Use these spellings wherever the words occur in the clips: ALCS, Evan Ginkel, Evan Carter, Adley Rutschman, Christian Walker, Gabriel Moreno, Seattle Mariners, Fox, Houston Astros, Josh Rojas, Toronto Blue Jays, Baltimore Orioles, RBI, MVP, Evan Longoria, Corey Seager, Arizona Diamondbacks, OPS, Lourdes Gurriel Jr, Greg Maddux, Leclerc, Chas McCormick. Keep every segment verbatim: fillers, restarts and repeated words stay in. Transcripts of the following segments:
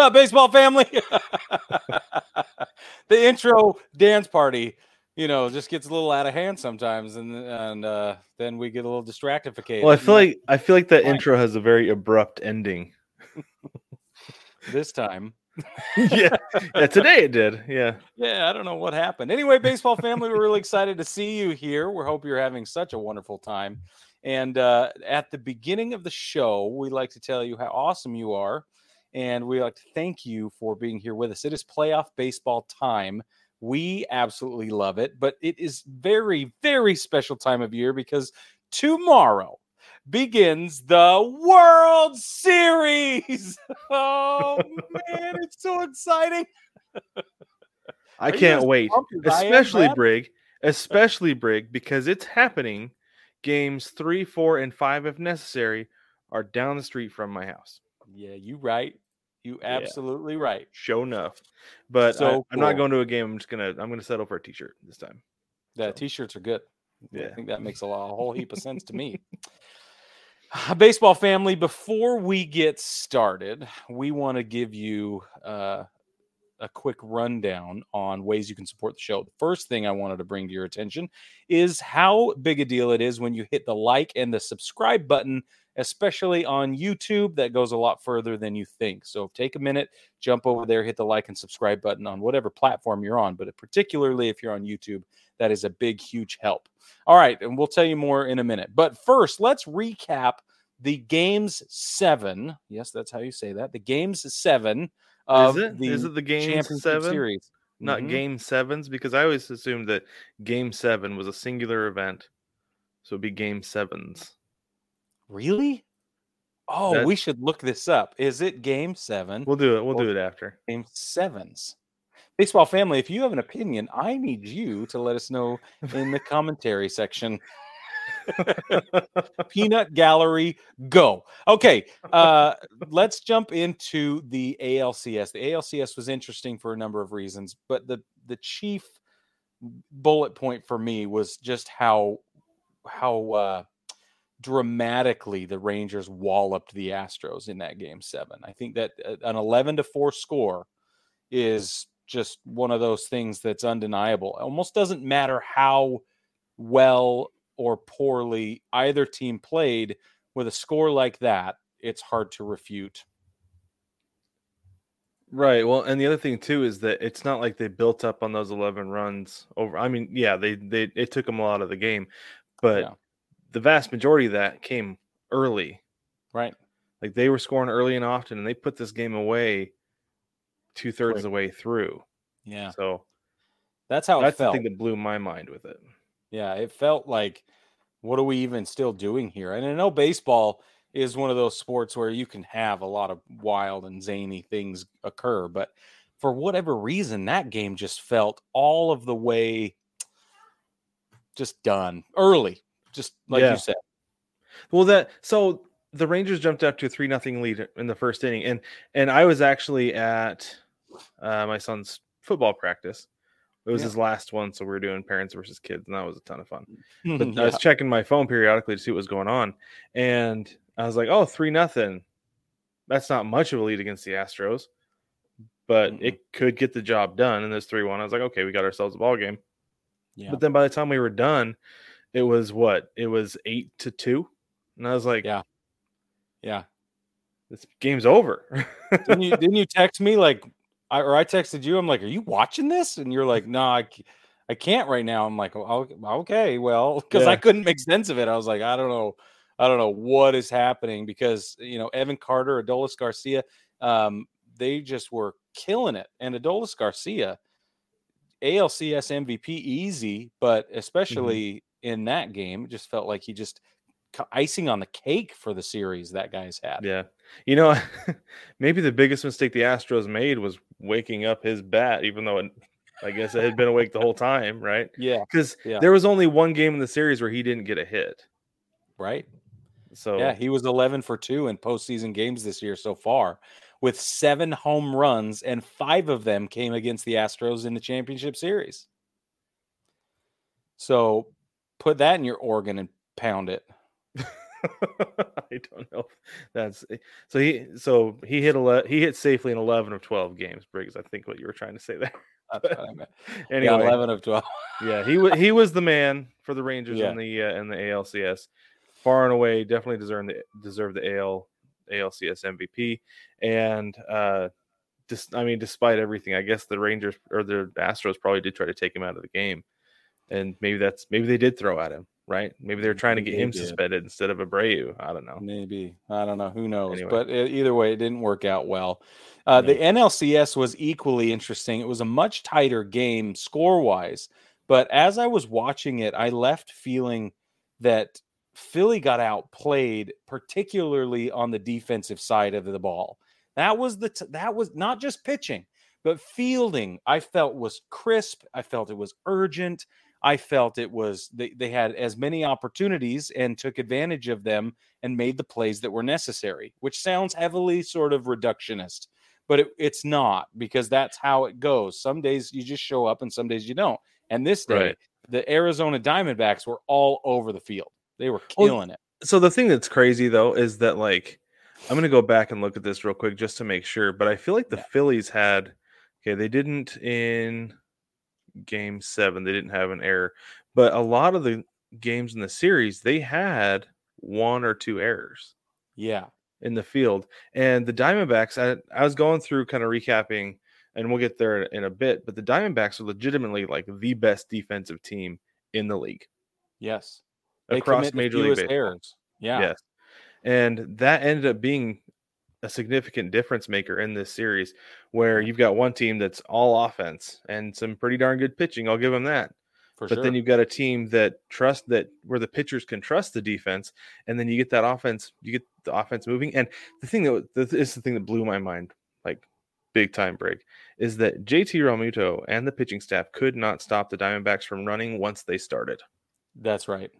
up, baseball family? The intro dance party, you know, just gets a little out of hand sometimes, and and uh, then we get a little distractificated. Well, I feel like I feel like that Fine. intro has a very abrupt ending. This time. yeah. yeah, today it did. Yeah, yeah. I don't know what happened. Anyway, baseball family, we're really excited to see you here. We hope you're having such a wonderful time. And uh, at the beginning of the show, we like to tell you how awesome you are, and we like to thank you for being here with us. It is playoff baseball time. We absolutely love it, but it is very, very special time of year because tomorrow begins the World Series. Oh, man, it's so exciting. I can't wait. Especially, Brig, especially, Brig, because it's happening. Games three, four, and five, if necessary, are down the street from my house. Yeah, you right. You absolutely yeah. right. Sure enough. But so I, cool. I'm not going to a game. I'm just going to I'm going to settle for a T-shirt this time. Yeah, so. T-shirts are good. Yeah. I think that makes a, lot, a whole heap of sense to me. Baseball family, before we get started, we want to give you uh, a quick rundown on ways you can support the show. The first thing I wanted to bring to your attention is how big a deal it is when you hit the like and the subscribe button, especially on YouTube. That goes a lot further than you think. So take a minute, jump over there, hit the like and subscribe button on whatever platform you're on, but particularly if you're on YouTube, that is a big, huge help. All right, and we'll tell you more in a minute. But first, let's recap the Games seven. Yes, that's how you say that. The Games seven of is it? the is it the Game seven series, not mm-hmm. Game sevens? Because I always assumed that Game seven was a singular event, so it'd be Game sevens. Really? Oh, that's... we should look this up. Is it Game seven? We'll do it. We'll do it after Game sevens. Baseball family, if you have an opinion, I need you to let us know in the commentary section. Peanut Gallery, go. Okay, uh, let's jump into the A L C S. The A L C S was interesting for a number of reasons, but the, the chief bullet point for me was just how how uh, dramatically the Rangers walloped the Astros in that Game seven. I think that an eleven to four score is... just one of those things that's undeniable. It almost doesn't matter how well or poorly either team played. With a score like that, it's hard to refute. Right. Well, and the other thing too is that it's not like they built up on those eleven runs over. I mean, yeah, they they it took them a lot of the game, but yeah. the vast majority of that came early. Right. Like they were scoring early and often, and they put this game away two-thirds of the way through. Yeah. So that's how it felt. That's the thing that blew my mind with it. Yeah, it felt like, what are we even still doing here? And I know baseball is one of those sports where you can have a lot of wild and zany things occur, but for whatever reason, that game just felt all of the way just done early, just like yeah. you said. Well, that so the Rangers jumped up to a three nothing lead in the first inning, and and I was actually at uh, my son's football practice. It was yeah. his last one, so we were doing parents versus kids, and that was a ton of fun. But yeah. I was checking my phone periodically to see what was going on, and I was like, "Oh, three nothing. That's not much of a lead against the Astros, but mm-hmm. it could get the job done." And this three one, I was like, "Okay, we got ourselves a ball game." Yeah. But then by the time we were done, it was what? It was eight to two, and I was like, "Yeah." Yeah, this game's over. didn't you didn't you text me like, I, or I texted you? I'm like, are you watching this? And you're like, no, nah, I, I can't right now. I'm like, oh, okay, well, because yeah. I couldn't make sense of it. I was like, I don't know, I don't know what is happening because you know Evan Carter, Adolis Garcia, um, they just were killing it. And Adolis Garcia, A L C S M V P, easy, but especially mm-hmm. in that game, it just felt like he just. Icing on the cake for the series that guy's had. Yeah. You know, maybe the biggest mistake the Astros made was waking up his bat, even though it, I guess it had been awake the whole time, right? Yeah. Because yeah. there was only one game in the series where he didn't get a hit. Right. So, yeah, he was eleven for two in postseason games this year so far with seven home runs, and five of them came against the Astros in the championship series. So, put that in your organ and pound it. I don't know. That's so he so he hit ele- he hit safely in eleven of twelve games, Briggs. I think what you were trying to say there. That's what I meant. Anyway, yeah, eleven of twelve. Yeah, he was he was the man for the Rangers yeah. in the uh, in the A L C S. Far and away, definitely deserve the deserve the A L C S M V P. And uh, just I mean, despite everything, I guess the Rangers or the Astros probably did try to take him out of the game. And maybe that's maybe they did throw at him, right? Maybe they were trying to get they him did. suspended instead of Abreu. I don't know. Maybe. I don't know. Who knows? Anyway. But it, either way, it didn't work out well. Uh, no. The N L C S was equally interesting. It was a much tighter game score-wise. But as I was watching it, I left feeling that Philly got outplayed, particularly on the defensive side of the ball. That was the t- that was not just pitching, but fielding. I felt was crisp. I felt it was urgent. I felt it was they, they had as many opportunities and took advantage of them and made the plays that were necessary, which sounds heavily sort of reductionist, but it, it's not, because that's how it goes. Some days you just show up and some days you don't. And this day, right. the Arizona Diamondbacks were all over the field. They were killing well, it. So the thing that's crazy, though, is that, like, I'm going to go back and look at this real quick just to make sure, but I feel like the yeah. Phillies had, okay, they didn't in game seven, they didn't have an error, but a lot of the games in the series, they had one or two errors yeah, in the field. And the Diamondbacks, I, I was going through kind of recapping, and we'll get there in a bit, but the Diamondbacks are legitimately, like, the best defensive team in the league. Yes. Across Major League Baseball. Errors. Yeah. Yes. And that ended up being a significant difference maker in this series, where you've got one team that's all offense and some pretty darn good pitching. I'll give them that. For but sure. Then you've got a team that trust that where the pitchers can trust the defense, and then you get that offense, you get the offense moving. And the thing that is the thing that blew my mind, like, big time, break, is that J T Realmuto and the pitching staff could not stop the Diamondbacks from running once they started. That's right.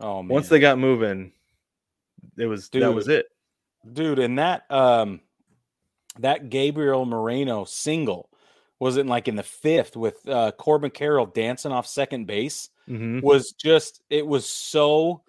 Oh man. Once they got moving, it was dude, that was it. Dude, and that um that Gabriel Moreno single wasn't like in the fifth with uh Corbin Carroll dancing off second base mm-hmm. was just it was so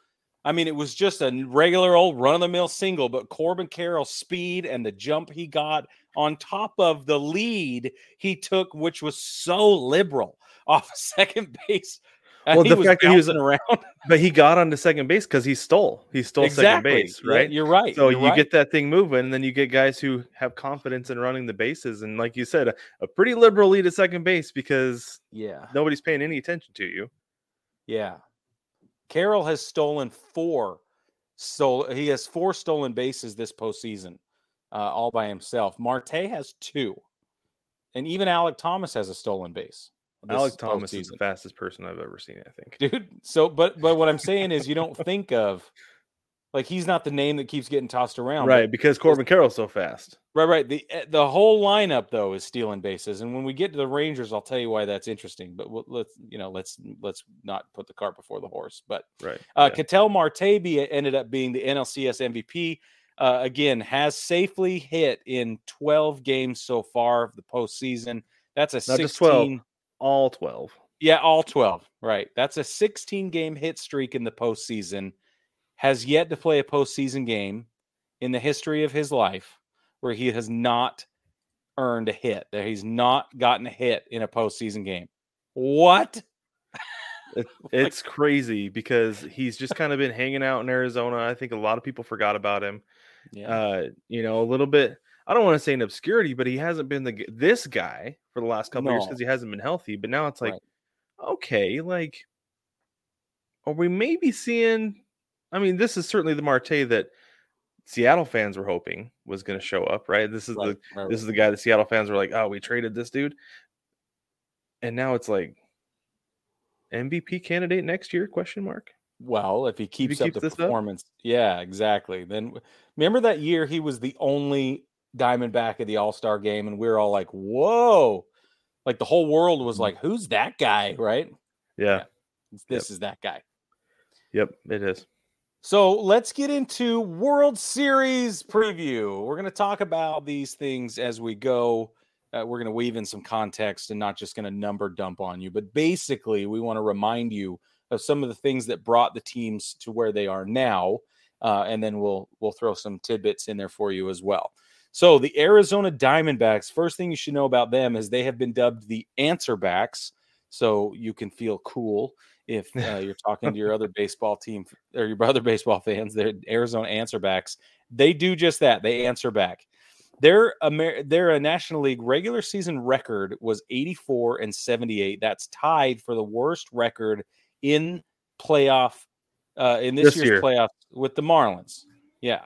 I mean, it was just a regular old run-of-the-mill single, but Corbin Carroll's speed and the jump he got on top of the lead he took, which was so liberal off second base. Well, the fact that he was around, but he got onto second base because he stole. He stole exactly. second base, right? You're right. So You're you right. get that thing moving, and then you get guys who have confidence in running the bases. And like you said, a, a pretty liberal lead at second base because yeah, nobody's paying any attention to you. Yeah, Carroll has stolen four. So he has four stolen bases this postseason, uh, all by himself. Marte has two, and even Alec Thomas has a stolen base. Alec Thomas is the fastest person I've ever seen, I think. Dude, so, but but what I'm saying is you don't think of, like, he's not the name that keeps getting tossed around. Right, because Corbin Carroll's so fast. Right, right. The the whole lineup, though, is stealing bases. And when we get to the Rangers, I'll tell you why that's interesting. But we'll, let's, you know, let's let's not put the cart before the horse. But right, uh, yeah. Ketel Marte ended up being the N L C S M V P. Uh, again, has safely hit in twelve games so far of the postseason. That's a sixteen... All twelve. Yeah, all twelve. Right. That's a sixteen-game hit streak in the postseason. Has yet to play a postseason game in the history of his life where he has not earned a hit, that he's not gotten a hit in a postseason game. What? It, it's crazy because he's just kind of been hanging out in Arizona. I think a lot of people forgot about him. Yeah. Uh, you know, a little bit. I don't want to say in obscurity, but he hasn't been the this guy for the last couple no. of years because he hasn't been healthy. But now it's like, right. okay, like, are we maybe seeing? I mean, this is certainly the Marte that Seattle fans were hoping was going to show up, right? This is right. the right. this is the guy that Seattle fans were like, oh, we traded this dude, and now it's like M V P candidate next year? Question mark. Well, if he keeps if he up keeps the performance, up? yeah, exactly. Then remember that year he was the only Diamondback at the All-Star game, and we were all like, whoa, like the whole world was like, who's that guy, right? Yeah, yeah. This yep. is that guy. Yep, it is. So let's get into World Series preview. We're going to talk about these things as we go. Uh, we're going to weave in some context and not just going to number dump on you, but basically we want to remind you of some of the things that brought the teams to where they are now. Uh, and then we'll we'll throw some tidbits in there for you as well. So the Arizona Diamondbacks, first thing you should know about them is they have been dubbed the Answerbacks. So you can feel cool if uh, you're talking to your other baseball team or your other baseball fans. They're Arizona Answerbacks. They do just that. They answer back. Their Amer- their National League regular season record was eighty-four and seventy-eight. That's tied for the worst record in playoff uh, in this, this year's year. playoffs with the Marlins. Yeah,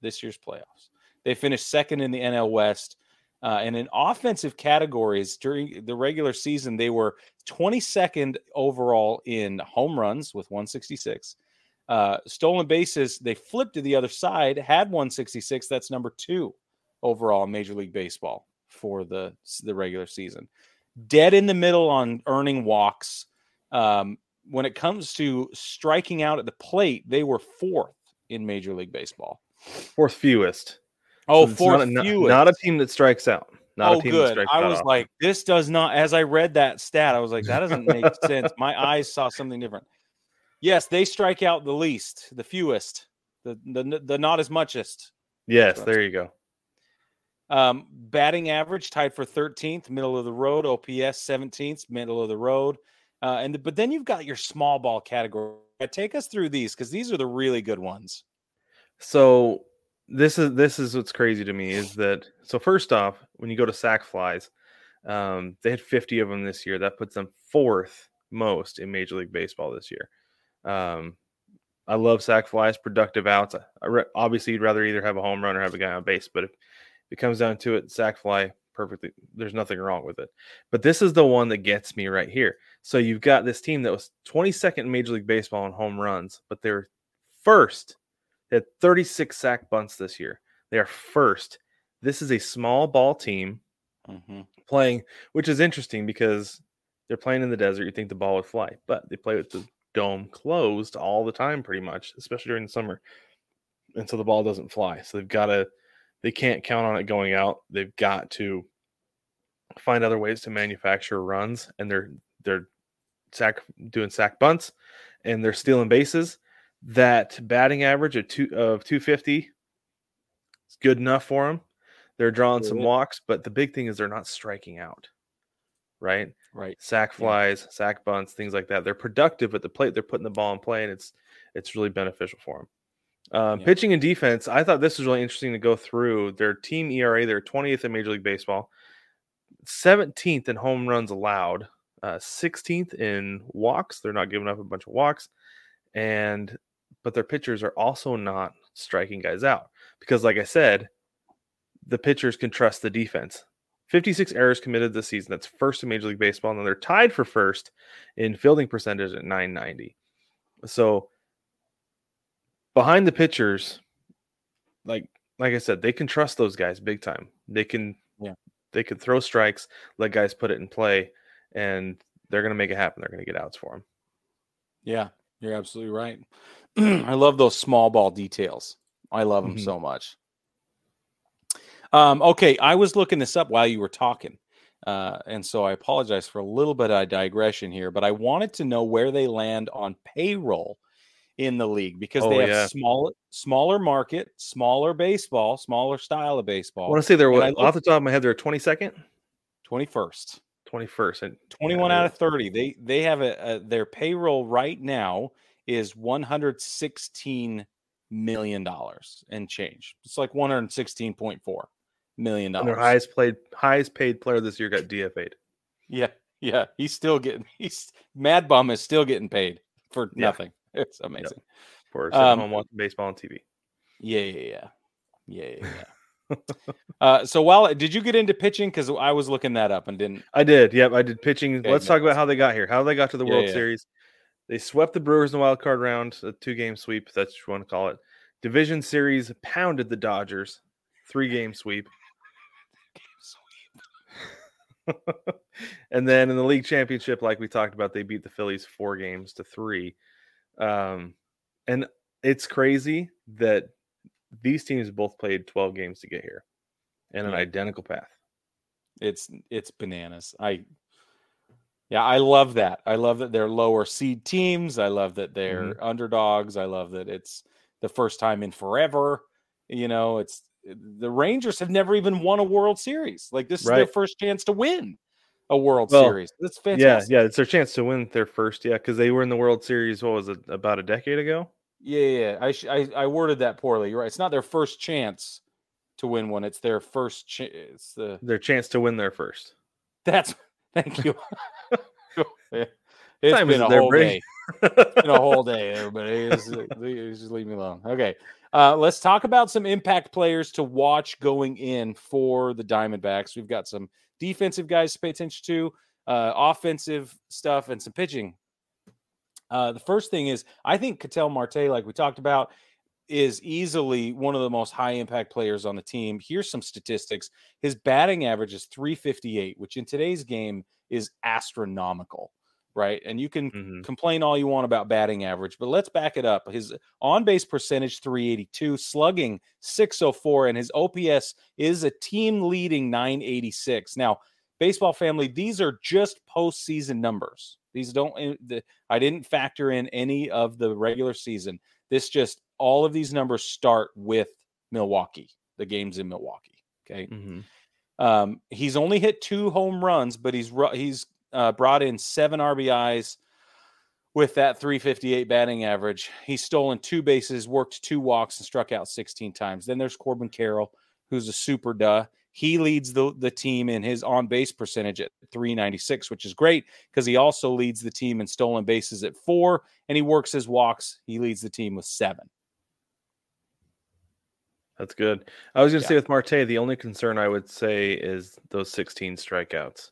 this year's playoffs. They finished second in the N L West. Uh, and in offensive categories during the regular season, they were twenty-second overall in home runs with one sixty-six. Uh, stolen bases, they flipped to the other side, had one sixty-six. That's number two overall in Major League Baseball for the, the regular season. Dead in the middle on earning walks. Um, when it comes to striking out at the plate, they were fourth in Major League Baseball. Fourth fewest. Oh, so fourth not, fewest. Not, not a team that strikes out. Not oh, a team good. That strikes I out. I was off. like, this does not, as I read that stat, I was like, that doesn't make sense. My eyes saw something different. Yes, they strike out the least, the fewest, the the, the not as muchest. Yes, there you go. Um, batting average tied for thirteenth, middle of the road. O P S seventeenth, middle of the road. Uh, and the, but then you've got your small ball category. Take us through these because these are the really good ones. So this is this is what's crazy to me is that so first off, when you go to sack flies, um, they had fifty of them this year. That puts them fourth most in Major League Baseball this year. Um, I love sack flies, productive outs. I re- obviously, you'd rather either have a home run or have a guy on base, but if it comes down to it, sack fly perfectly. There's nothing wrong with it. But this is the one that gets me right here. So you've got this team that was twenty-second in Major League Baseball in home runs, but they're first. They had thirty-six sack bunts this year. They are first. This is a small ball team mm-hmm. playing, which is interesting because they're playing in the desert. You think the ball would fly, but they play with the dome closed all the time pretty much, especially during the summer, and so the ball doesn't fly. So they've got to they can't count on it going out. They've got to find other ways to manufacture runs, and they're they're sack doing sack bunts, and they're stealing bases. That batting average of two of two fifty is good enough for them. They're drawing some walks, but the big thing is they're not striking out. Right, right. Sack flies, yeah. sack bunts, things like that. They're productive at the plate. They're putting the ball in play, and it's it's really beneficial for them. Um, yeah. Pitching and defense. I thought this was really interesting to go through their team E R A. They're twentieth in Major League Baseball, seventeenth in home runs allowed, uh, sixteenth in walks. They're not giving up a bunch of walks, and but their pitchers are also not striking guys out because, like I said, the pitchers can trust the defense. fifty-six errors committed this season. That's first in Major League Baseball. And then they're tied for first in fielding percentage at nine ninety. So behind the pitchers, like like I said, they can trust those guys big time. They can yeah. they can throw strikes, let guys put it in play, and they're going to make it happen. They're going to get outs for them. Yeah, you're absolutely right. I love those small ball details. I love them mm-hmm. so much. Um, okay, I was looking this up while you were talking, uh, and so I apologize for a little bit of digression here, but I wanted to know where they land on payroll in the league because oh, they have yeah. small, smaller market, smaller baseball, smaller style of baseball. I want to say they're what, off the top of my head, they're twenty-second? twenty-first. twenty-first. And, twenty-one yeah, out of thirty. They they have a, a their payroll right now is one hundred sixteen million dollars and change. It's like one hundred sixteen point four million dollars. Their highest played highest paid player this year got D F A'd. Yeah, yeah. He's still getting he's Mad Bum is still getting paid for yeah. nothing. It's amazing. Yep. For um, home watching baseball on T V. Yeah, yeah, yeah. Yeah, yeah, yeah. uh so while did you get into pitching? Because I was looking that up and didn't I did. Yep, I did pitching. Okay, Let's no, talk about how they got here, how they got to the yeah, World yeah. Series. They swept the Brewers in the wild card round, a two-game sweep, if that's what you want to call it. Division Series pounded the Dodgers, three-game sweep. And then in the league championship, like we talked about, they beat the Phillies four games to three. Um, and it's crazy that these teams both played twelve games to get here in an identical path. It's it's bananas. I Yeah, I love that. I love that they're lower seed teams. I love that they're mm-hmm. underdogs. I love that it's the first time in forever. You know, it's the Rangers have never even won a World Series. Like this right. is their first chance to win a World well, Series. That's fantastic. Yeah, yeah, it's their chance to win their first. Yeah, because they were in the World Series. What was it, about a decade ago? Yeah, yeah. I sh- I, I worded that poorly. You're right. It's not their first chance to win one. It's their first chance. The their chance to win their first. That's thank you. It's been a whole day. It's been a whole day. Everybody, just, just leave me alone. Okay, uh, let's talk about some impact players to watch going in for the Diamondbacks. We've got some defensive guys to pay attention to, uh, offensive stuff, and some pitching. Uh, the first thing is, I think Ketel Marte, like we talked about, is easily one of the most high-impact players on the team. Here's some statistics. His batting average is three fifty-eight, which in today's game is astronomical, right? And you can mm-hmm. complain all you want about batting average, but let's back it up. His on-base percentage, three eighty-two, slugging, six oh four, and his O P S is a team-leading nine eighty-six. Now, baseball family, these are just postseason numbers. These don't, I didn't factor in any of the regular season. This just, all of these numbers start with Milwaukee, the games in Milwaukee. Okay. Mm-hmm. Um, he's only hit two home runs, but he's, he's uh, brought in seven R B Is with that three fifty-eight batting average. He's stolen two bases, worked two walks, and struck out sixteen times. Then there's Corbin Carroll, who's a super duh. He leads the, the team in his on-base percentage at three ninety-six, which is great because he also leads the team in stolen bases at four, and he works his walks. He leads the team with seven. That's good. I was going to yeah. say with Marte, the only concern I would say is those sixteen strikeouts.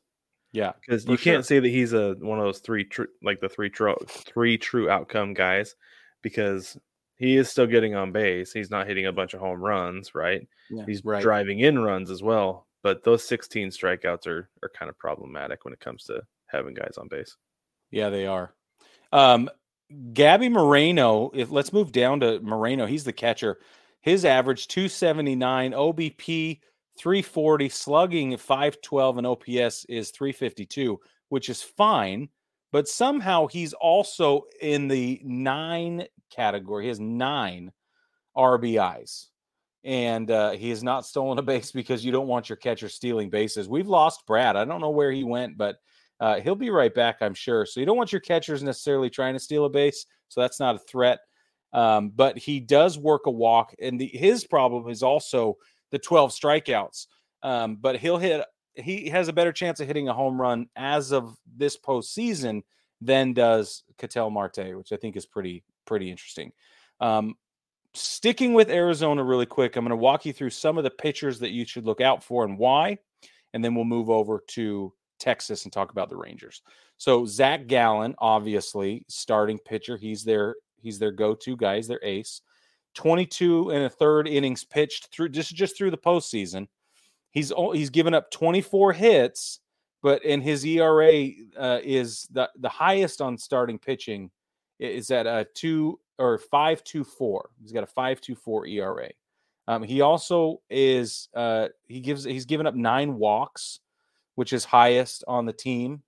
Yeah. Because you sure. can't say that he's a one of those three, tr- like the three, tr- three true outcome guys because – he is still getting on base. He's not hitting a bunch of home runs, right? Yeah, he's right. driving in runs as well. But those sixteen strikeouts are are kind of problematic when it comes to having guys on base. Yeah, they are. Um, Gabby Moreno, if, let's move down to Moreno. He's the catcher. His average, two seventy-nine, O B P, three forty, slugging, five twelve, and O P S is three fifty-two, which is fine. But somehow he's also in the nine category. He has nine R B Is. And uh, he has not stolen a base because you don't want your catcher stealing bases. We've lost Brad. I don't know where he went, but uh, he'll be right back, I'm sure. So you don't want your catchers necessarily trying to steal a base. So that's not a threat. Um, but he does work a walk. And the, his problem is also the twelve strikeouts. Um, but he'll hit... He has a better chance of hitting a home run as of this postseason than does Ketel Marte, which I think is pretty, pretty interesting. Um, sticking with Arizona really quick, I'm going to walk you through some of the pitchers that you should look out for and why, and then we'll move over to Texas and talk about the Rangers. So Zach Gallen, obviously starting pitcher. He's their, he's their go-to guy. He's their ace. twenty-two and a third innings pitched through just, just through the postseason. He's he's given up twenty-four hits, but in his E R A uh, is the, the highest on starting pitching is at a two or five two four. He's got a five two four E R A. Um, he also is uh, he gives he's given up nine walks, which is highest on the team.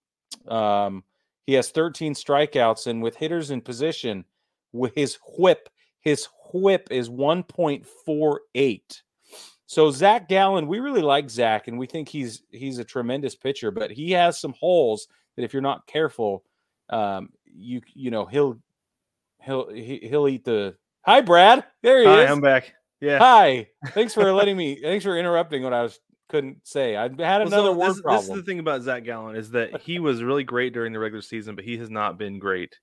Um, he has thirteen strikeouts, and with hitters in position, with his whip his whip is one point four eight. So Zach Gallen, we really like Zach, and we think he's he's a tremendous pitcher, but he has some holes that if you're not careful, um, you you know he'll he'll he'll eat the. Hi, Brad. There he Hi, is. Hi, I'm back. Yeah. Hi. Thanks for letting me. Thanks for interrupting what I was couldn't say. I had another well, so word this, problem. This is the thing about Zach Gallen is that he was really great during the regular season, but he has not been great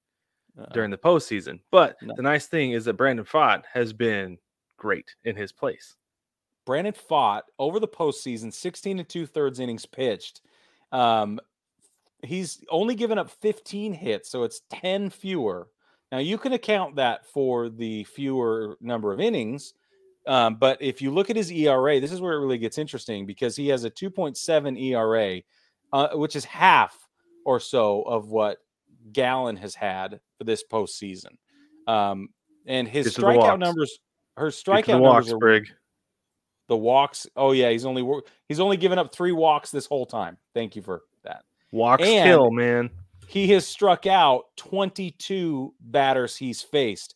uh, during the postseason. But no. the nice thing is that Brandon Pfaadt has been great in his place. Brandon Pfaadt over the postseason, sixteen and two thirds innings pitched. Um, he's only given up fifteen hits, so it's ten fewer. Now you can account that for the fewer number of innings, um, but if you look at his E R A, this is where it really gets interesting because he has a two point seven E R A, uh, which is half or so of what Gallen has had for this postseason. Um, and his Get strikeout numbers, her strikeout walks, numbers are. Brig. The walks. Oh yeah, he's only he's only given up three walks this whole time. Thank you for that. Walks kill, man. He has struck out twenty-two batters he's faced.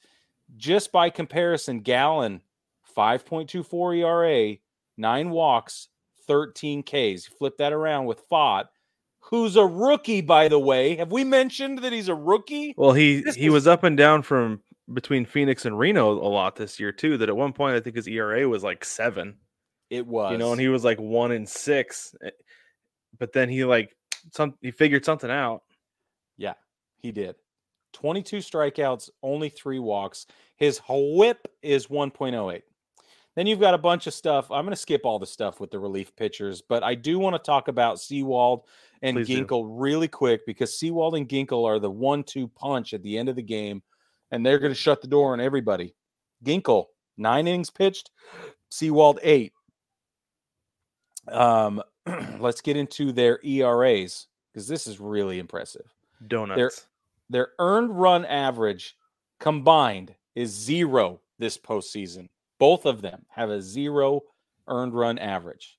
Just by comparison, Gallen, five point two four E R A, nine walks, thirteen Ks. Flip that around with Pfaadt, who's a rookie, by the way. Have we mentioned that he's a rookie? Well, he, this he was... was up and down from between Phoenix and Reno a lot this year, too, that at one point I think his E R A was like seven. It was. You know, and he was like one and six. But then he like some he figured something out. Yeah, he did. twenty-two strikeouts, only three walks. His whip is one point oh eight. Then you've got a bunch of stuff. I'm going to skip all the stuff with the relief pitchers, but I do want to talk about Sewald and Please Ginkel do. really quick, because Sewald and Ginkel are the one two punch at the end of the game, and they're going to shut the door on everybody. Ginkel, nine innings pitched. Sewald, eight. Um, let's get into their E R As, because this is really impressive. Donuts. Their, their earned run average combined is zero this postseason. Both of them have a zero earned run average.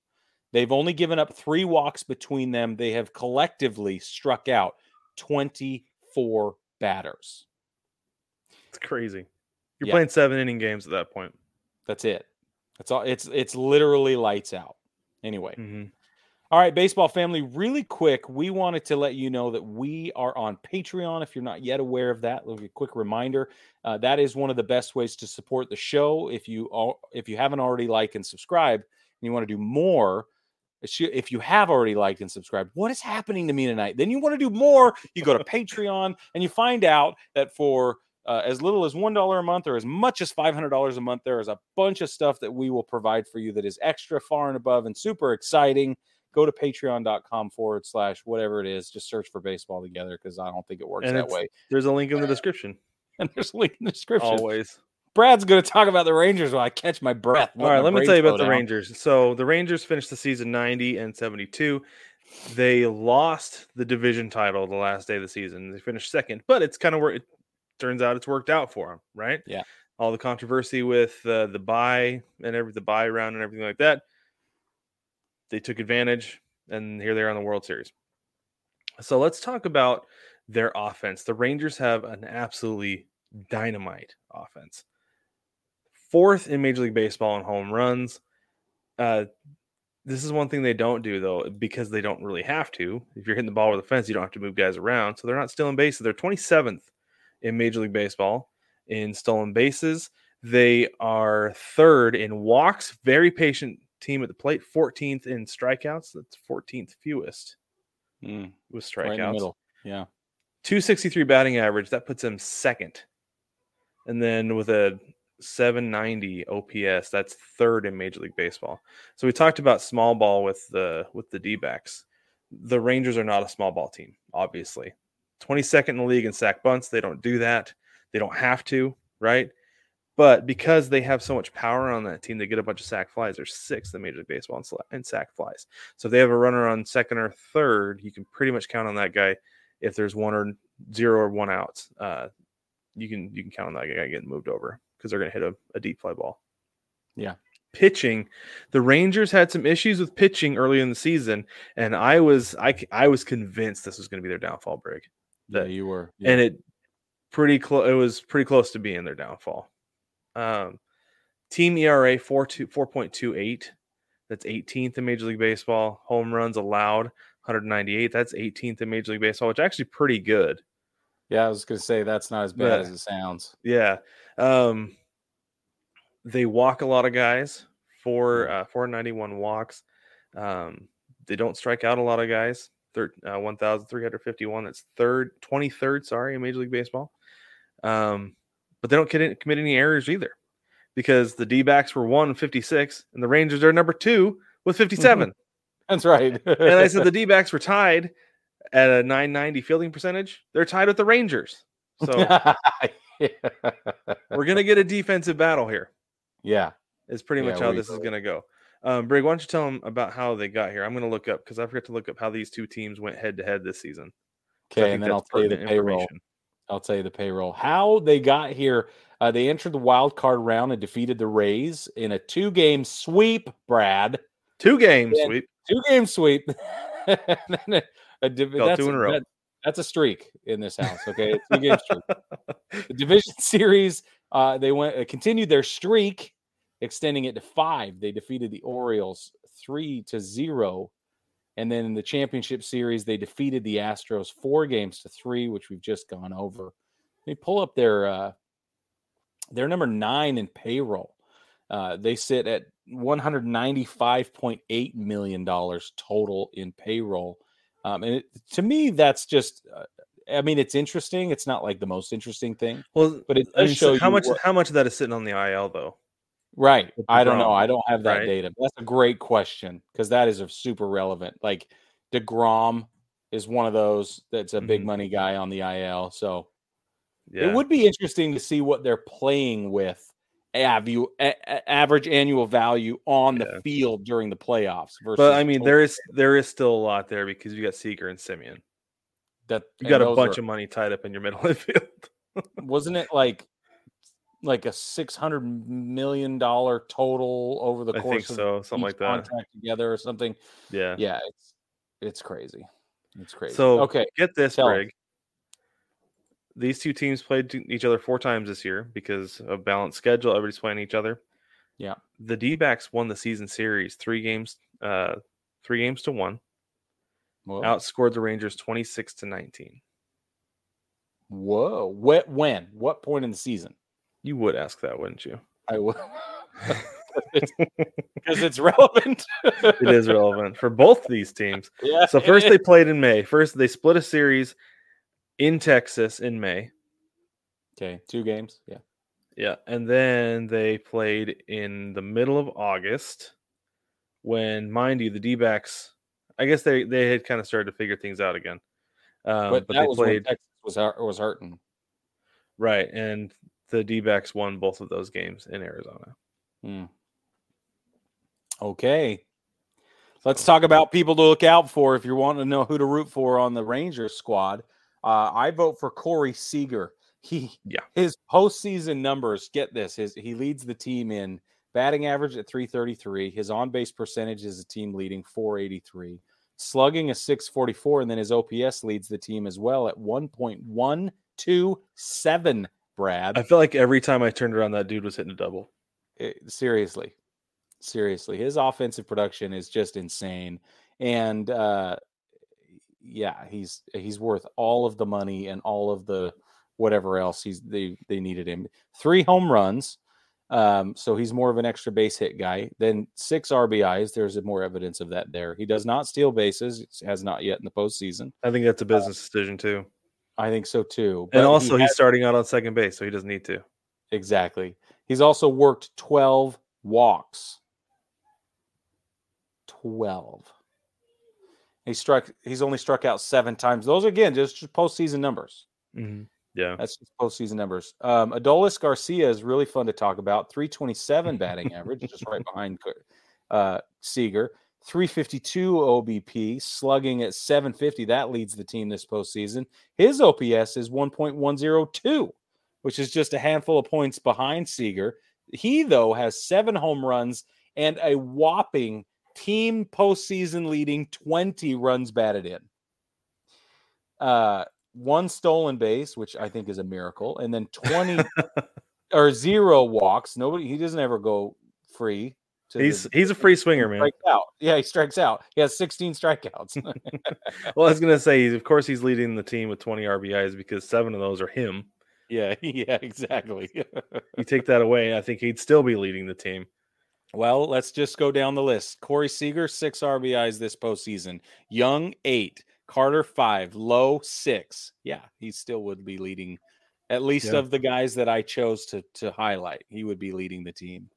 They've only given up three walks between them. They have collectively struck out twenty-four batters. It's crazy. You're yeah. playing seven inning games at that point. That's it. That's all. It's it's literally lights out. Anyway. Mm-hmm. All right, baseball family, really quick, we wanted to let you know that we are on Patreon. If you're not yet aware of that, a quick reminder, uh, that is one of the best ways to support the show. If you all, if you haven't already liked and subscribed, and you want to do more, if you have already liked and subscribed, what is happening to me tonight? Then you want to do more, you go to Patreon, and you find out that for uh, as little as one dollar a month or as much as five hundred dollars a month, there is a bunch of stuff that we will provide for you that is extra, far and above, and super exciting. Go to patreon.com forward slash whatever it is. Just search for Baseball Together, because I don't think it works and that way. There's a link in the description. And there's a link in the description. Always. Brad's going to talk about the Rangers while I catch my breath. All right, let me tell you about the Rangers. So the Rangers finished the season ninety and seventy-two. They lost the division title the last day of the season. They finished second, but it's kind of where it turns out it's worked out for them, right? Yeah. All the controversy with uh, the bye and every the bye round and everything like that. They took advantage, and here they are in the World Series. So let's talk about their offense. The Rangers have an absolutely dynamite offense. Fourth in Major League Baseball in home runs. Uh, this is one thing they don't do, though, because they don't really have to. If you're hitting the ball with a fence, you don't have to move guys around, so they're not stealing bases. They're twenty-seventh in Major League Baseball in stolen bases. They are third in walks, very patient team at the plate, fourteenth in strikeouts. That's fourteenth fewest mm. with strikeouts. Right in the middle. Yeah, two sixty-three batting average. That puts him second, and then with a seven ninety O P S, that's third in Major League Baseball. So we talked about small ball with the with the D-backs. The Rangers are not a small ball team, obviously. twenty-second in the league in sack bunts. They don't do that. They don't have to, right? But because they have so much power on that team, they get a bunch of sack flies. They're sixth in Major League Baseball in sack flies. So if they have a runner on second or third, you can pretty much count on that guy. If there's one or zero or one out, uh, you can you can count on that guy getting moved over, because they're going to hit a, a deep fly ball. Yeah. Pitching, the Rangers had some issues with pitching early in the season, and I was I, I was convinced this was going to be their downfall, Brig. That, yeah, you were, yeah. and it pretty close. It was pretty close to being their downfall. Um, team E R A four point two eight. That's eighteenth in Major League Baseball. Home runs allowed one hundred ninety-eight. That's eighteenth in Major League Baseball, which is actually pretty good. Yeah, I was going to say that's not as bad yeah. as it sounds. Yeah. Um, they walk a lot of guys for uh, four ninety-one walks. Um, they don't strike out a lot of guys. Thir- uh, one thousand three hundred fifty-one. That's third, twenty-third. Sorry, in Major League Baseball. Um. But they don't commit any errors either, because the D-backs were one fifty-six and the Rangers are number two with fifty-seven. That's right. And I said the D-backs were tied at a nine ninety fielding percentage. They're tied with the Rangers. So yeah. We're going to get a defensive battle here. Yeah. It's pretty yeah, much how this is going to go. Um, Brig, why don't you tell them about how they got here? I'm going to look up, because I forgot to look up how these two teams went head-to-head this season. Okay, and then I'll tell you the payroll. I'll tell you the payroll. How they got here, uh, they entered the wild card round and defeated the Rays in a two-game sweep, Brad. Two-game sweep. Two-game sweep. a, a, that's, two in a row. That, that's a streak in this house. Okay, it's a game streak. The division series, uh, they went uh, continued their streak, extending it to five. They defeated the Orioles three to zero, and then in the championship series, they defeated the Astros four games to three, which we've just gone over. Let me pull up their uh, their number nine in payroll. Uh, they sit at one hundred ninety-five point eight million dollars total in payroll. Um, and it, to me, that's just, uh, I mean, it's interesting. It's not like the most interesting thing. Well, but it does show how much, what, how much of that is sitting on the I L though. Right. I don't know. I don't have that right? data. But that's a great question. Cause that is a super relevant, like DeGrom is one of those that's a mm-hmm. big money guy on the I L. So yeah. It would be interesting to see what they're playing with. Average, average annual value on the yeah. field during the playoffs. Versus but I mean, there is there is still a lot there because you got Seager and Semien. That you got a bunch are, of money tied up in your middle infield. Wasn't it like like a six hundred million dollar total over the course? I think of so, something like that. Contract together or something. Yeah, yeah, it's it's crazy. It's crazy. So okay, get this, Greg. These two teams played each other four times this year because of balanced schedule. Everybody's playing each other. Yeah. The D-backs won the season series three games, uh, three games to one. Whoa. Outscored the Rangers twenty-six to nineteen. Whoa. What, when? What point in the season? You would ask that, wouldn't you? I would. Because it's, it's relevant. It is relevant for both these teams. Yeah, so first they played in May. First they split a series in Texas in May. Okay, two games. Yeah. Yeah, and then they played in the middle of August when, mind you, the D-backs, I guess they, they had kind of started to figure things out again. Um, but, but that they was played, when Texas was, was hurting. Right, and the D-backs won both of those games in Arizona. Hmm. Okay. Let's talk about people to look out for if you want to know who to root for on the Rangers squad. Uh, I vote for Corey Seager. He yeah. His postseason numbers, get this, his he leads the team in batting average at three thirty-three. His on-base percentage is a team leading four eighty-three. Slugging a six forty-four, and then his O P S leads the team as well at one point one two seven, Brad. I feel like every time I turned around, that dude was hitting a double. It, seriously. Seriously. His offensive production is just insane. And, uh, yeah, he's he's worth all of the money and all of the whatever else he's they they needed him. Three home runs, um, so he's more of an extra base hit guy. Then six R B Is. There's more evidence of that there. He does not steal bases, has not yet in the postseason. I think that's a business uh, decision too. I think so too. But and also, he has, he's starting out on second base, so he doesn't need to. Exactly. He's also worked twelve walks. Twelve. He struck. He's only struck out seven times. Those are, again, just, just postseason numbers. Mm-hmm. Yeah, that's just postseason numbers. Um, Adolis Garcia is really fun to talk about. three twenty-seven batting average, just right behind uh, Seager. three fifty-two O B P, slugging at seven fifty. That leads the team this postseason. His O P S is one point one oh two, which is just a handful of points behind Seager. He though has seven home runs and a whopping team postseason leading twenty runs batted in, uh, one stolen base, which I think is a miracle, and then twenty or zero walks. Nobody, he doesn't ever go free. To he's the, he's a free swinger, man. Out. Yeah, he strikes out. He has sixteen strikeouts. Well, I was gonna say, he's, of course, he's leading the team with twenty R B Is because seven of those are him. Yeah, yeah, exactly. You take that away, I think he'd still be leading the team. Well, let's just go down the list. Corey Seager, six R B Is this postseason. Young, eight. Carter, five. Lowe, six. Yeah, he still would be leading, at least yeah. of the guys that I chose to to highlight. He would be leading the team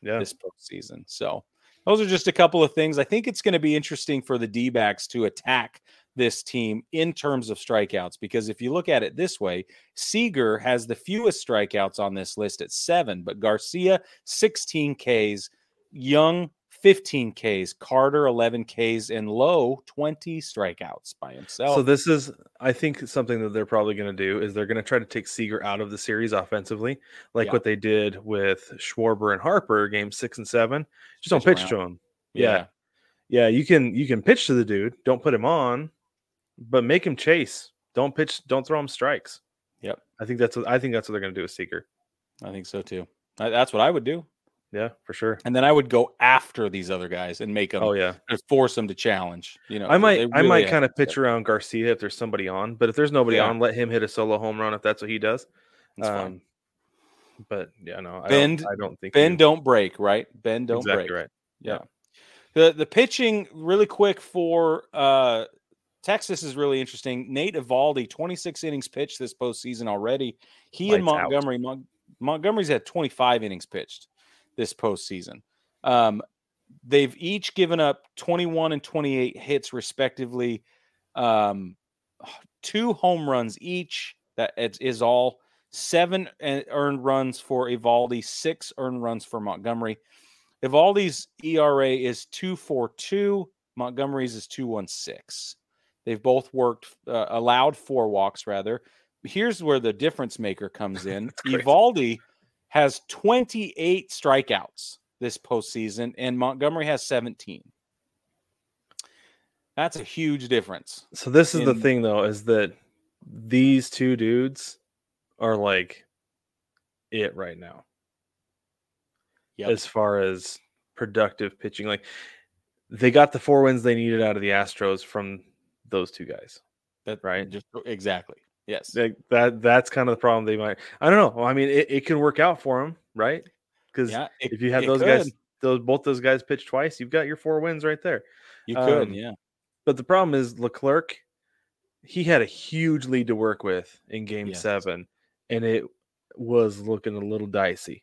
yeah. this postseason. So those are just a couple of things. I think it's going to be interesting for the D-backs to attack this team in terms of strikeouts, because if you look at it this way, Seager has the fewest strikeouts on this list at seven, but Garcia, sixteen Ks. Young, fifteen Ks, Carter, eleven Ks, and Lowe, twenty strikeouts by himself. So this is, I think, something that they're probably going to do is they're going to try to take Seager out of the series offensively, like yeah. what they did with Schwarber and Harper, game six and seven. Just don't pitch around to him. Yeah. yeah. yeah, you can you can pitch to the dude. Don't put him on, but make him chase. Don't pitch. Don't throw him strikes. Yep. I think that's what I think that's what they're going to do with Seager. I think so too. I, that's what I would do. Yeah, for sure. And then I would go after these other guys and make them. Oh yeah, force them to challenge. You know, I might really I might kind of pitch that. around Garcia if there's somebody on, but if there's nobody yeah. on, let him hit a solo home run if that's what he does. That's um, fine. But yeah, no, I bend. Don't, I don't think bend. He... Don't break. Right. Bend. Don't exactly break. Right. Yeah. yeah. The the pitching really quick for uh, Texas is really interesting. Nate Eovaldi, twenty-six innings pitched this postseason already. He Lights and Montgomery. Mon- Montgomery's had twenty-five innings pitched this postseason. Um, they've each given up twenty-one and twenty-eight hits respectively. Um, two home runs each. That is all. Seven earned runs for Eovaldi, six earned runs for Montgomery. Eovaldi's E R A is two point four two. Montgomery's is two point one six. They've both worked, uh, allowed four walks, rather. Here's where the difference maker comes in. Eovaldi has twenty-eight strikeouts this postseason, and Montgomery has seventeen. That's a huge difference. So this is in- the thing, though, is that these two dudes are like it right now. Yep. As far as productive pitching, like they got the four wins they needed out of the Astros from those two guys. That right? Just exactly. Yes. They, that that's kind of the problem they might. I don't know. Well, I mean, it, it can work out for them, right? Because yeah, if you have those could. guys, those both those guys pitch twice, you've got your four wins right there. You um, could, yeah. But the problem is Leclerc. He had a huge lead to work with in Game yes. Seven. And it was looking a little dicey.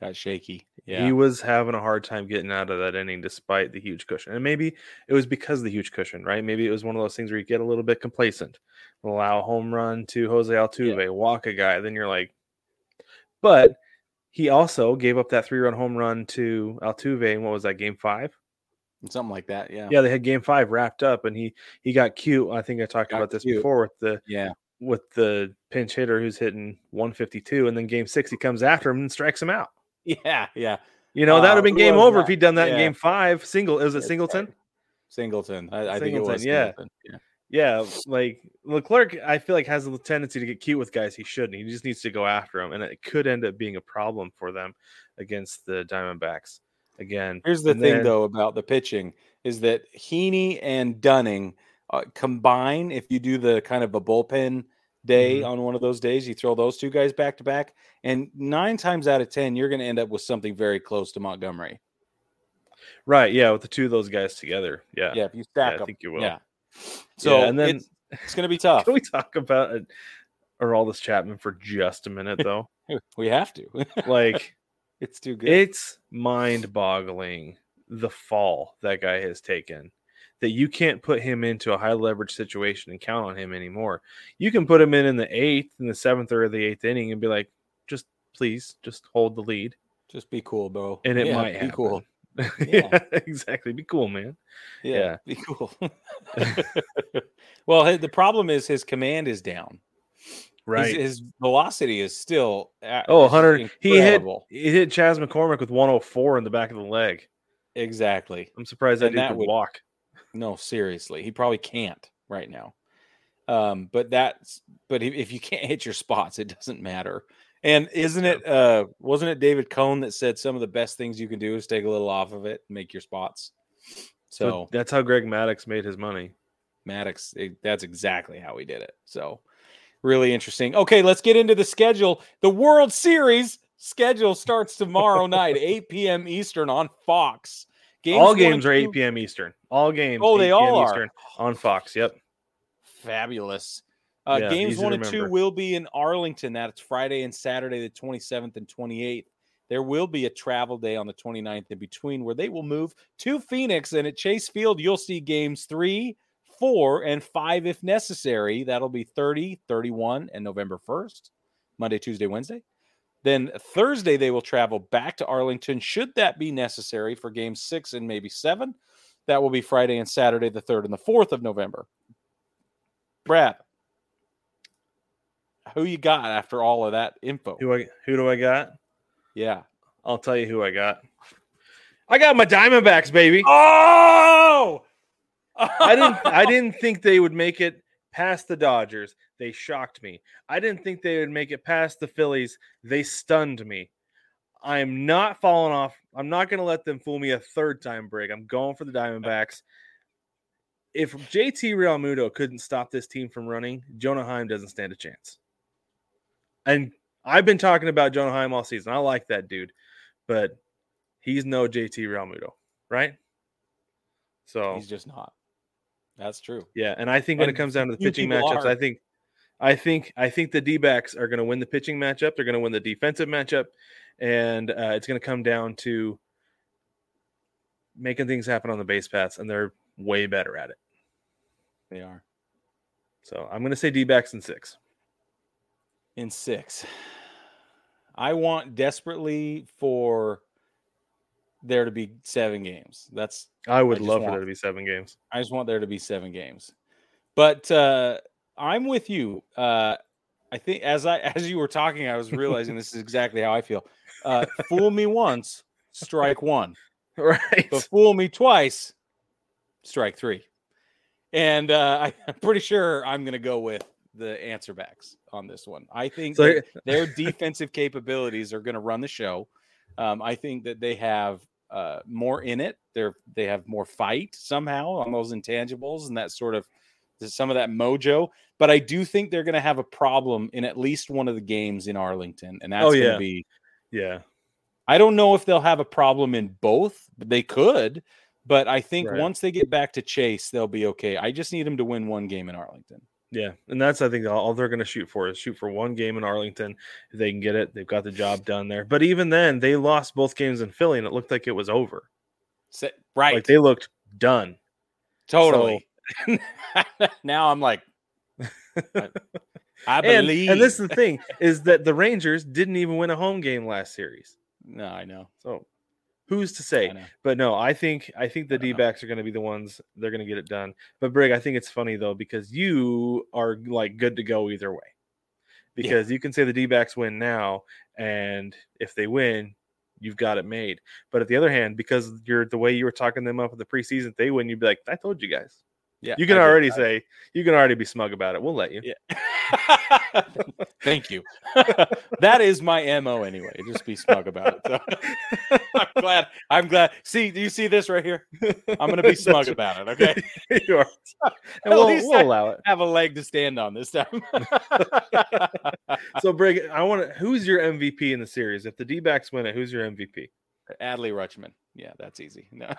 Got shaky. Yeah. He was having a hard time getting out of that inning despite the huge cushion. And maybe it was because of the huge cushion, right? Maybe it was one of those things where you get a little bit complacent. Allow a home run to Jose Altuve, yeah. walk a guy. Then you're like... But he also gave up that three-run home run to Altuve in, what was that, Game five? Something like that, yeah. Yeah, they had Game five wrapped up, and he he got cute. I think I talked got about this cute. before with the... yeah. with the pinch hitter who's hitting one fifty-two, and then Game six, he comes after him and strikes him out. Yeah, yeah. You know, uh, that would have been game over that? if he'd done that yeah. in Game five. Single, is it Singleton? Singleton. I, I Singleton, think it was yeah. Singleton. Yeah. Yeah, like Leclerc, I feel like has a tendency to get cute with guys he shouldn't. He just needs to go after him, and it could end up being a problem for them against the Diamondbacks. Again, here's the and thing, then, though, about the pitching is that Heaney and Dunning – Uh, combine, if you do the kind of a bullpen day mm-hmm. on one of those days, you throw those two guys back to back, and nine times out of ten, you're going to end up with something very close to Montgomery. Right. Yeah. With the two of those guys together. Yeah. Yeah. If you stack yeah, them, I think you will. Yeah. So yeah, and then it's, it's going to be tough. Can we talk about uh, Aroldis Chapman for just a minute, though? We have to. Like, it's too good. It's mind boggling the fall that guy has taken. That you can't put him into a high leverage situation and count on him anymore. You can put him in in the eighth, in the seventh, or the eighth inning, and be like, "Just please, just hold the lead. Just be cool, bro." And it yeah, might be happen. cool. Yeah. Yeah, exactly. Be cool, man. Yeah, yeah. Be cool. Well, the problem is his command is down. Right, his, his velocity is still at, oh one hundred. He hit he hit Chas McCormick with one oh four in the back of the leg. Exactly. I'm surprised and that dude could would, walk. No, seriously, he probably can't right now. Um, but that's but if you can't hit your spots, it doesn't matter. And isn't it? Uh, wasn't it David Cohn that said some of the best things you can do is take a little off of it, and make your spots. So, so that's how Greg Maddux made his money. Maddux, it, that's exactly how he did it. So really interesting. Okay, let's get into the schedule. The World Series schedule starts tomorrow night, eight p.m. Eastern on Fox. Games all games are eight p.m. Eastern. All games. Oh, they all are Eastern on Fox. Yep. Fabulous. Uh, yeah, games one and two will be in Arlington. That's Friday and Saturday, the twenty-seventh and twenty-eighth. There will be a travel day on the twenty-ninth in between where they will move to Phoenix. And at Chase Field, you'll see games three, four, and five if necessary. That'll be thirty, thirty-one, and November first, Monday, Tuesday, Wednesday. Then Thursday, they will travel back to Arlington, should that be necessary, for game six and maybe seven. That will be Friday and Saturday, the third and the fourth of November. Brad, who you got after all of that info? Who, I, who do I got? Yeah. I'll tell you who I got. I got my Diamondbacks, baby. Oh! oh! I didn't I didn't think they would make it past the Dodgers. They shocked me. I didn't think they would make it past the Phillies. They stunned me. I am not falling off. I'm not going to let them fool me a third time, Brig. I'm going for the Diamondbacks. If J T Realmuto couldn't stop this team from running, Jonah Heim doesn't stand a chance. And I've been talking about Jonah Heim all season. I like that dude, but he's no J T Realmuto, right? So he's just not. That's true. Yeah, and I think when and it comes down to the pitching matchups, are. I think, I think, I think the D-backs are going to win the pitching matchup. They're going to win the defensive matchup, and uh, it's going to come down to making things happen on the base paths, and they're way better at it. They are. So I'm going to say D-backs in six. In six. I want desperately for there to be seven games. That's I would I love want. for there to be seven games. I just want there to be seven games. But uh, I'm with you. Uh, I think as I as you were talking, I was realizing this is exactly how I feel. Uh, fool me once, strike one. Right. But fool me twice, strike three. And uh, I'm pretty sure I'm going to go with the answer backs on this one. I think so, their defensive capabilities are going to run the show. Um, I think that they have uh, more in it. They're, they have more fight somehow on those intangibles and that sort of some of that mojo. But I do think they're going to have a problem in at least one of the games in Arlington. And that's oh, yeah. going to be, yeah, I don't know if they'll have a problem in both, but they could. But I think right. once they get back to Chase, they'll be okay. I just need them to win one game in Arlington. Yeah, and that's, I think, all they're going to shoot for is shoot for one game in Arlington. If they can get it, they've got the job done there. But even then, they lost both games in Philly, and it looked like it was over. Right. Like, they looked done. Totally. So, now I'm like, I, I believe. And, and this is the thing, is that the Rangers didn't even win a home game last series. No, I know. So who's to say? But no, I think I think the I D-backs know. are going to be the ones. They're going to get it done. But, Brig, I think it's funny, though, because you are, like, good to go either way. Because yeah. you can say the D-backs win now, and if they win, you've got it made. But, on the other hand, because you're the way you were talking them up in the preseason, if they win, you'd be like, I told you guys. Yeah, you can I already say it. You can already be smug about it. We'll let you. Yeah. Thank you. That is my M O anyway. Just be smug about it. So. I'm glad. I'm glad. See, do you see this right here? I'm going to be smug about it. Okay. You are. And we'll, we'll allow it. Have a leg to stand on this time. So, Brig, I want to. Who's your M V P in the series? If the D-backs win it, who's your M V P? Adley Rutschman. Yeah, that's easy. No.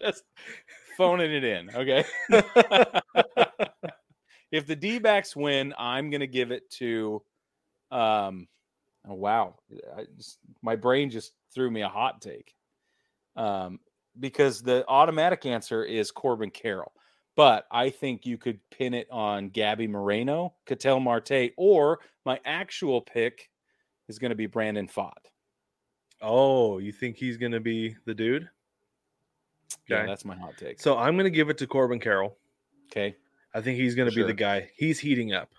Just phoning it in, okay? If the D-backs win, I'm going to give it to um, – oh, wow. I just, my brain just threw me a hot take um, because the automatic answer is Corbin Carroll. But I think you could pin it on Gabby Moreno, Ketel Marte, or my actual pick is going to be Brandon Pfaadt. Oh, you think he's going to be the dude? Okay. Yeah, that's my hot take. So I'm going to give it to Corbin Carroll. Okay. I think he's going to sure. be the guy. He's heating up.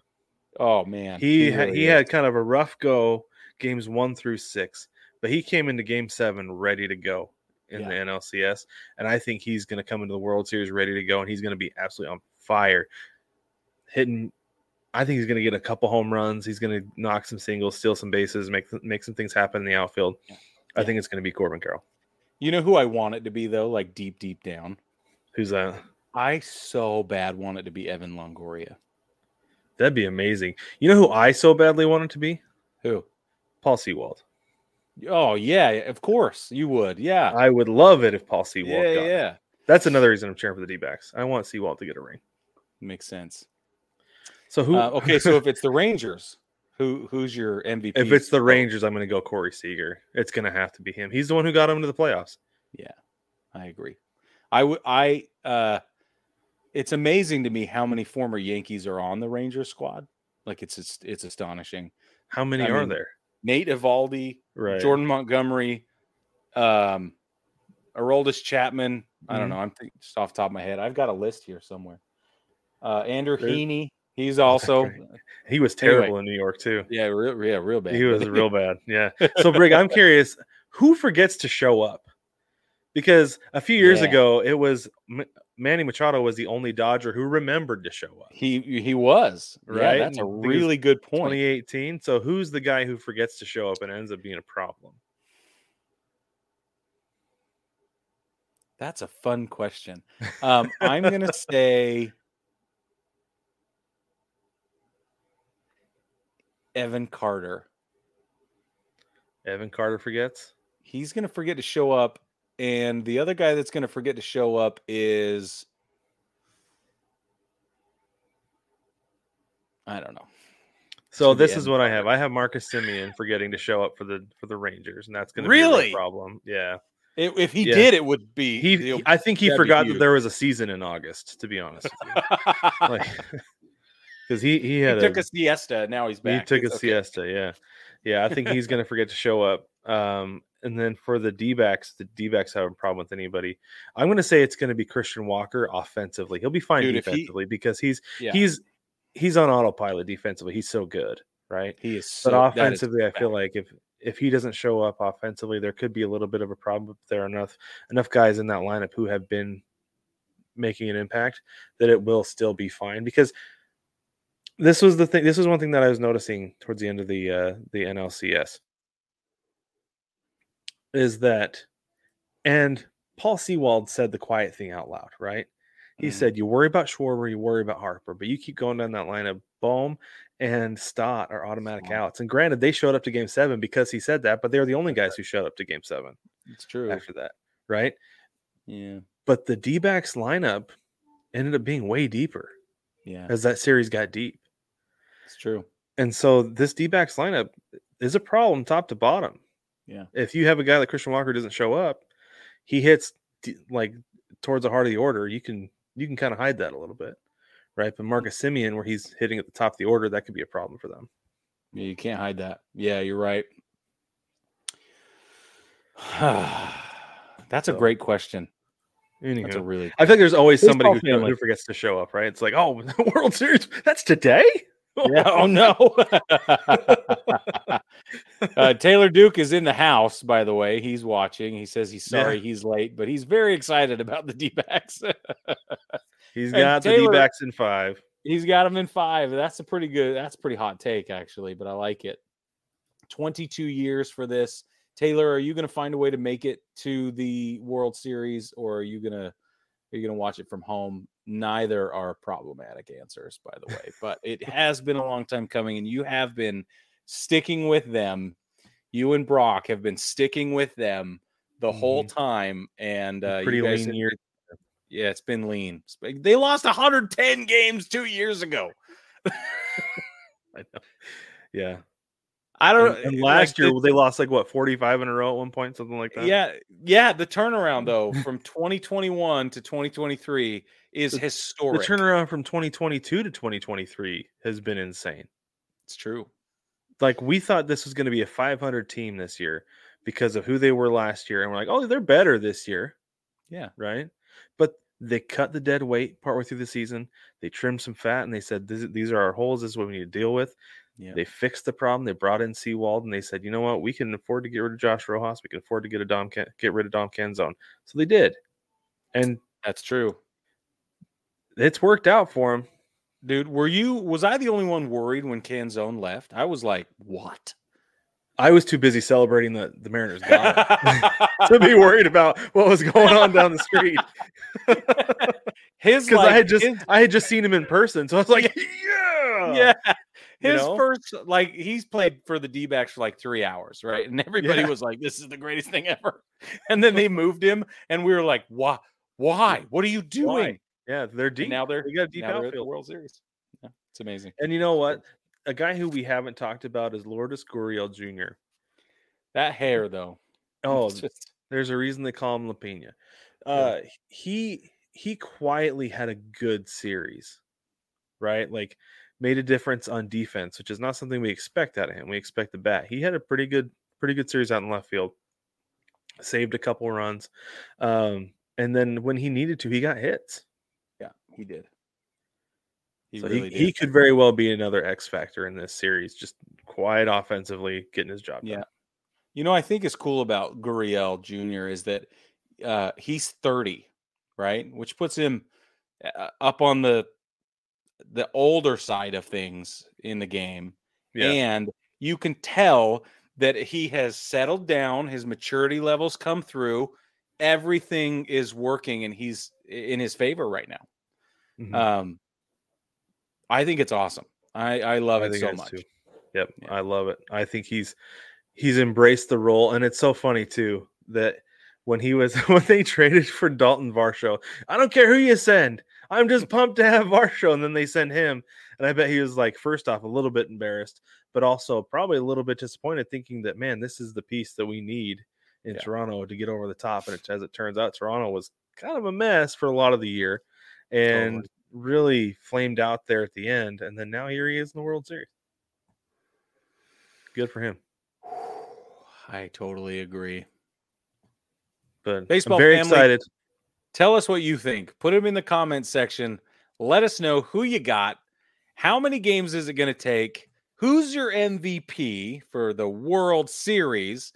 Oh, man. He, he, really ha- he had kind of a rough go games one through six, but he came into game seven ready to go in yeah. the N L C S, and I think he's going to come into the World Series ready to go, and he's going to be absolutely on fire. Hitting I think he's going to get a couple home runs. He's going to knock some singles, steal some bases, make make some things happen in the outfield. Yeah. I yeah. think it's going to be Corbin Carroll. You know who I want it to be, though, like deep, deep down? Who's that? I so bad want it to be Evan Longoria. That'd be amazing. You know who I so badly want it to be? Who? Paul Sewald. Oh, yeah, of course you would. Yeah. I would love it if Paul Sewald yeah, got yeah. it. That's another reason I'm cheering for the D-backs. I want Sewald to get a ring. Makes sense. So who? Uh, okay, so if it's the Rangers, who who's your M V P? If it's the Rangers, I'm going to go Corey Seager. It's going to have to be him. He's the one who got him to the playoffs. Yeah, I agree. I would. I. Uh, it's amazing to me how many former Yankees are on the Rangers squad. Like it's it's, it's astonishing. How many I are mean, there? Nate Eovaldi, right. Jordan Montgomery, um, Aroldis Chapman. Mm-hmm. I don't know. I'm thinking just off the top of my head. I've got a list here somewhere. Uh, Andrew Heaney. He's also – He was terrible anyway. in New York too. Yeah, real, yeah, real bad. He was real bad, yeah. So, Brig, I'm curious, who forgets to show up? Because a few years yeah. ago, it was M- Manny Machado was the only Dodger who remembered to show up. He he was, right? Yeah, that's a really good point. twenty eighteen So who's the guy who forgets to show up and ends up being a problem? That's a fun question. Um, I'm going to say Evan Carter. Evan Carter forgets? He's going to forget to show up. And the other guy that's going to forget to show up is, I don't know. So this is what I have. I have Marcus Semien forgetting to show up for the for the Rangers, and that's going to really? be a problem. Yeah. If, if he yeah. did, it would be. He, you know, I think he forgot that there was a season in August, to be honest with you. Like, because he, he had he took a, a siesta. Now he's back. He took it's a okay. siesta. Yeah. Yeah. I think he's going to forget to show up. Um, And then for the D-backs, the D-backs have a problem with anybody. I'm going to say it's going to be Christian Walker offensively. He'll be fine Dude, defensively he, because he's yeah. he's he's on autopilot defensively. He's so good, right? He is. So, but offensively, I feel like if if he doesn't show up offensively, there could be a little bit of a problem. If there are enough enough guys in that lineup who have been making an impact, that it will still be fine. Because this was the thing. This was one thing that I was noticing towards the end of the uh, the N L C S. Is that, and Paul Sewald said the quiet thing out loud, right? He mm. said, you worry about Schwarber, you worry about Harper, but you keep going down that line of Bohm and Stott are automatic Smart. outs. And granted, they showed up to game seven because he said that, but they were the only guys who showed up to game seven. It's true. After that, right? Yeah. But the D-backs lineup ended up being way deeper yeah. as that series got deep. It's true. And so this D-backs lineup is a problem top to bottom. Yeah. If you have a guy like Christian Walker who doesn't show up, he hits d- like towards the heart of the order. You can you can kind of hide that a little bit, right? But Marcus Semien, where he's hitting at the top of the order, that could be a problem for them. Yeah, you can't hide that. Yeah, you're right. That's so, a great question. Anywho, that's a really. I think there's always somebody who, you know, who forgets to show up, right? It's like, oh, the World Series, that's today. Yeah, oh, no. uh, Taylor Duke is in the house, by the way. He's watching. He says he's sorry yeah. he's late, but he's very excited about the D-backs. He's got Taylor, the D-backs in five. He's got them in five. That's a pretty good – that's a pretty hot take, actually, but I like it. twenty-two years for this. Taylor, are you going to find a way to make it to the World Series, or are you going to are you going to watch it from home? Neither are problematic answers, by the way, but it has been a long time coming, and you have been sticking with them. You and Brock have been sticking with them the mm-hmm. whole time, and uh, pretty lean have, year. Yeah, it's been lean. They lost one hundred ten games two years ago. I know. Yeah, I don't. And, and last like, year they lost like what forty-five in a row at one point, something like that. Yeah, yeah. The turnaround though from twenty twenty-one to twenty twenty-three. Is historic. The turnaround from twenty twenty-two to twenty twenty-three has been insane. It's true. Like, we thought this was going to be a five hundred team this year because of who they were last year, and we're like, oh, they're better this year. Yeah. Right? But they cut the dead weight partway through the season. They trimmed some fat, and they said, this, these are our holes. This is what we need to deal with. Yeah. They fixed the problem. They brought in Sewald, and they said, you know what? We can afford to get rid of Josh Rojas. We can afford to get, a Dom Ken- get rid of Dom Kinzone. So they did. And that's true. It's worked out for him. Dude, were you, was I the only one worried when Canzone left? I was like, what? I was too busy celebrating the, the Mariners got it to be worried about what was going on down the street. His, because like, I had just, his... I had just seen him in person. So I was like, yeah. Yeah. His you know? first, like, he's played for the D-backs for like three hours, right? And everybody yeah. was like, this is the greatest thing ever. And then they moved him, and we were like, why? Why? What are you doing? Why? Yeah, they're deep. And now they're we got a deep outfield. At the World Series. Yeah, it's amazing. And you know what? A guy who we haven't talked about is Lourdes Gurriel Junior That hair, though. Oh, just... there's a reason they call him La Piña. Uh, yeah. He he quietly had a good series, right? Like, made a difference on defense, which is not something we expect out of him. We expect the bat. He had a pretty good, pretty good series out in left field. Saved a couple runs, um, and then when he needed to, he got hits. He did. He so really he, he could very well be another X factor in this series, just quiet offensively, getting his job done. Yeah. You know, I think is cool about Gurriel Junior is that uh, he's thirty, right? Which puts him up on the the older side of things in the game. Yeah. And you can tell that he has settled down, his maturity levels come through, everything is working, and he's in his favor right now. Mm-hmm. Um, I think it's awesome. I, I love I it so much. Too. Yep, yeah. I love it. I think he's he's embraced the role, and it's so funny too that when he was when they traded for Dalton Varsho, I don't care who you send, I'm just pumped to have Varsho, and then they send him, and I bet he was like, first off, a little bit embarrassed, but also probably a little bit disappointed, thinking that, man, this is the piece that we need in yeah. Toronto to get over the top. And it, as it turns out, Toronto was kind of a mess for a lot of the year, and totally. really flamed out there at the end. And then now here he is in the World Series. Good for him. I totally agree. But baseball I'm very family, excited. Tell us what you think. Put them in the comments section. Let us know who you got. How many games is it going to take? Who's your M V P for the World Series?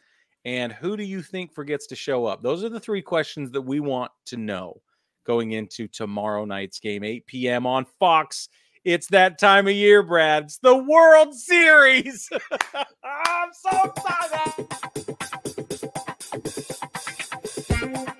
And who do you think forgets to show up? Those are the three questions that we want to know going into tomorrow night's game, eight p.m. on Fox. It's that time of year, Brad. It's the World Series. I'm so excited.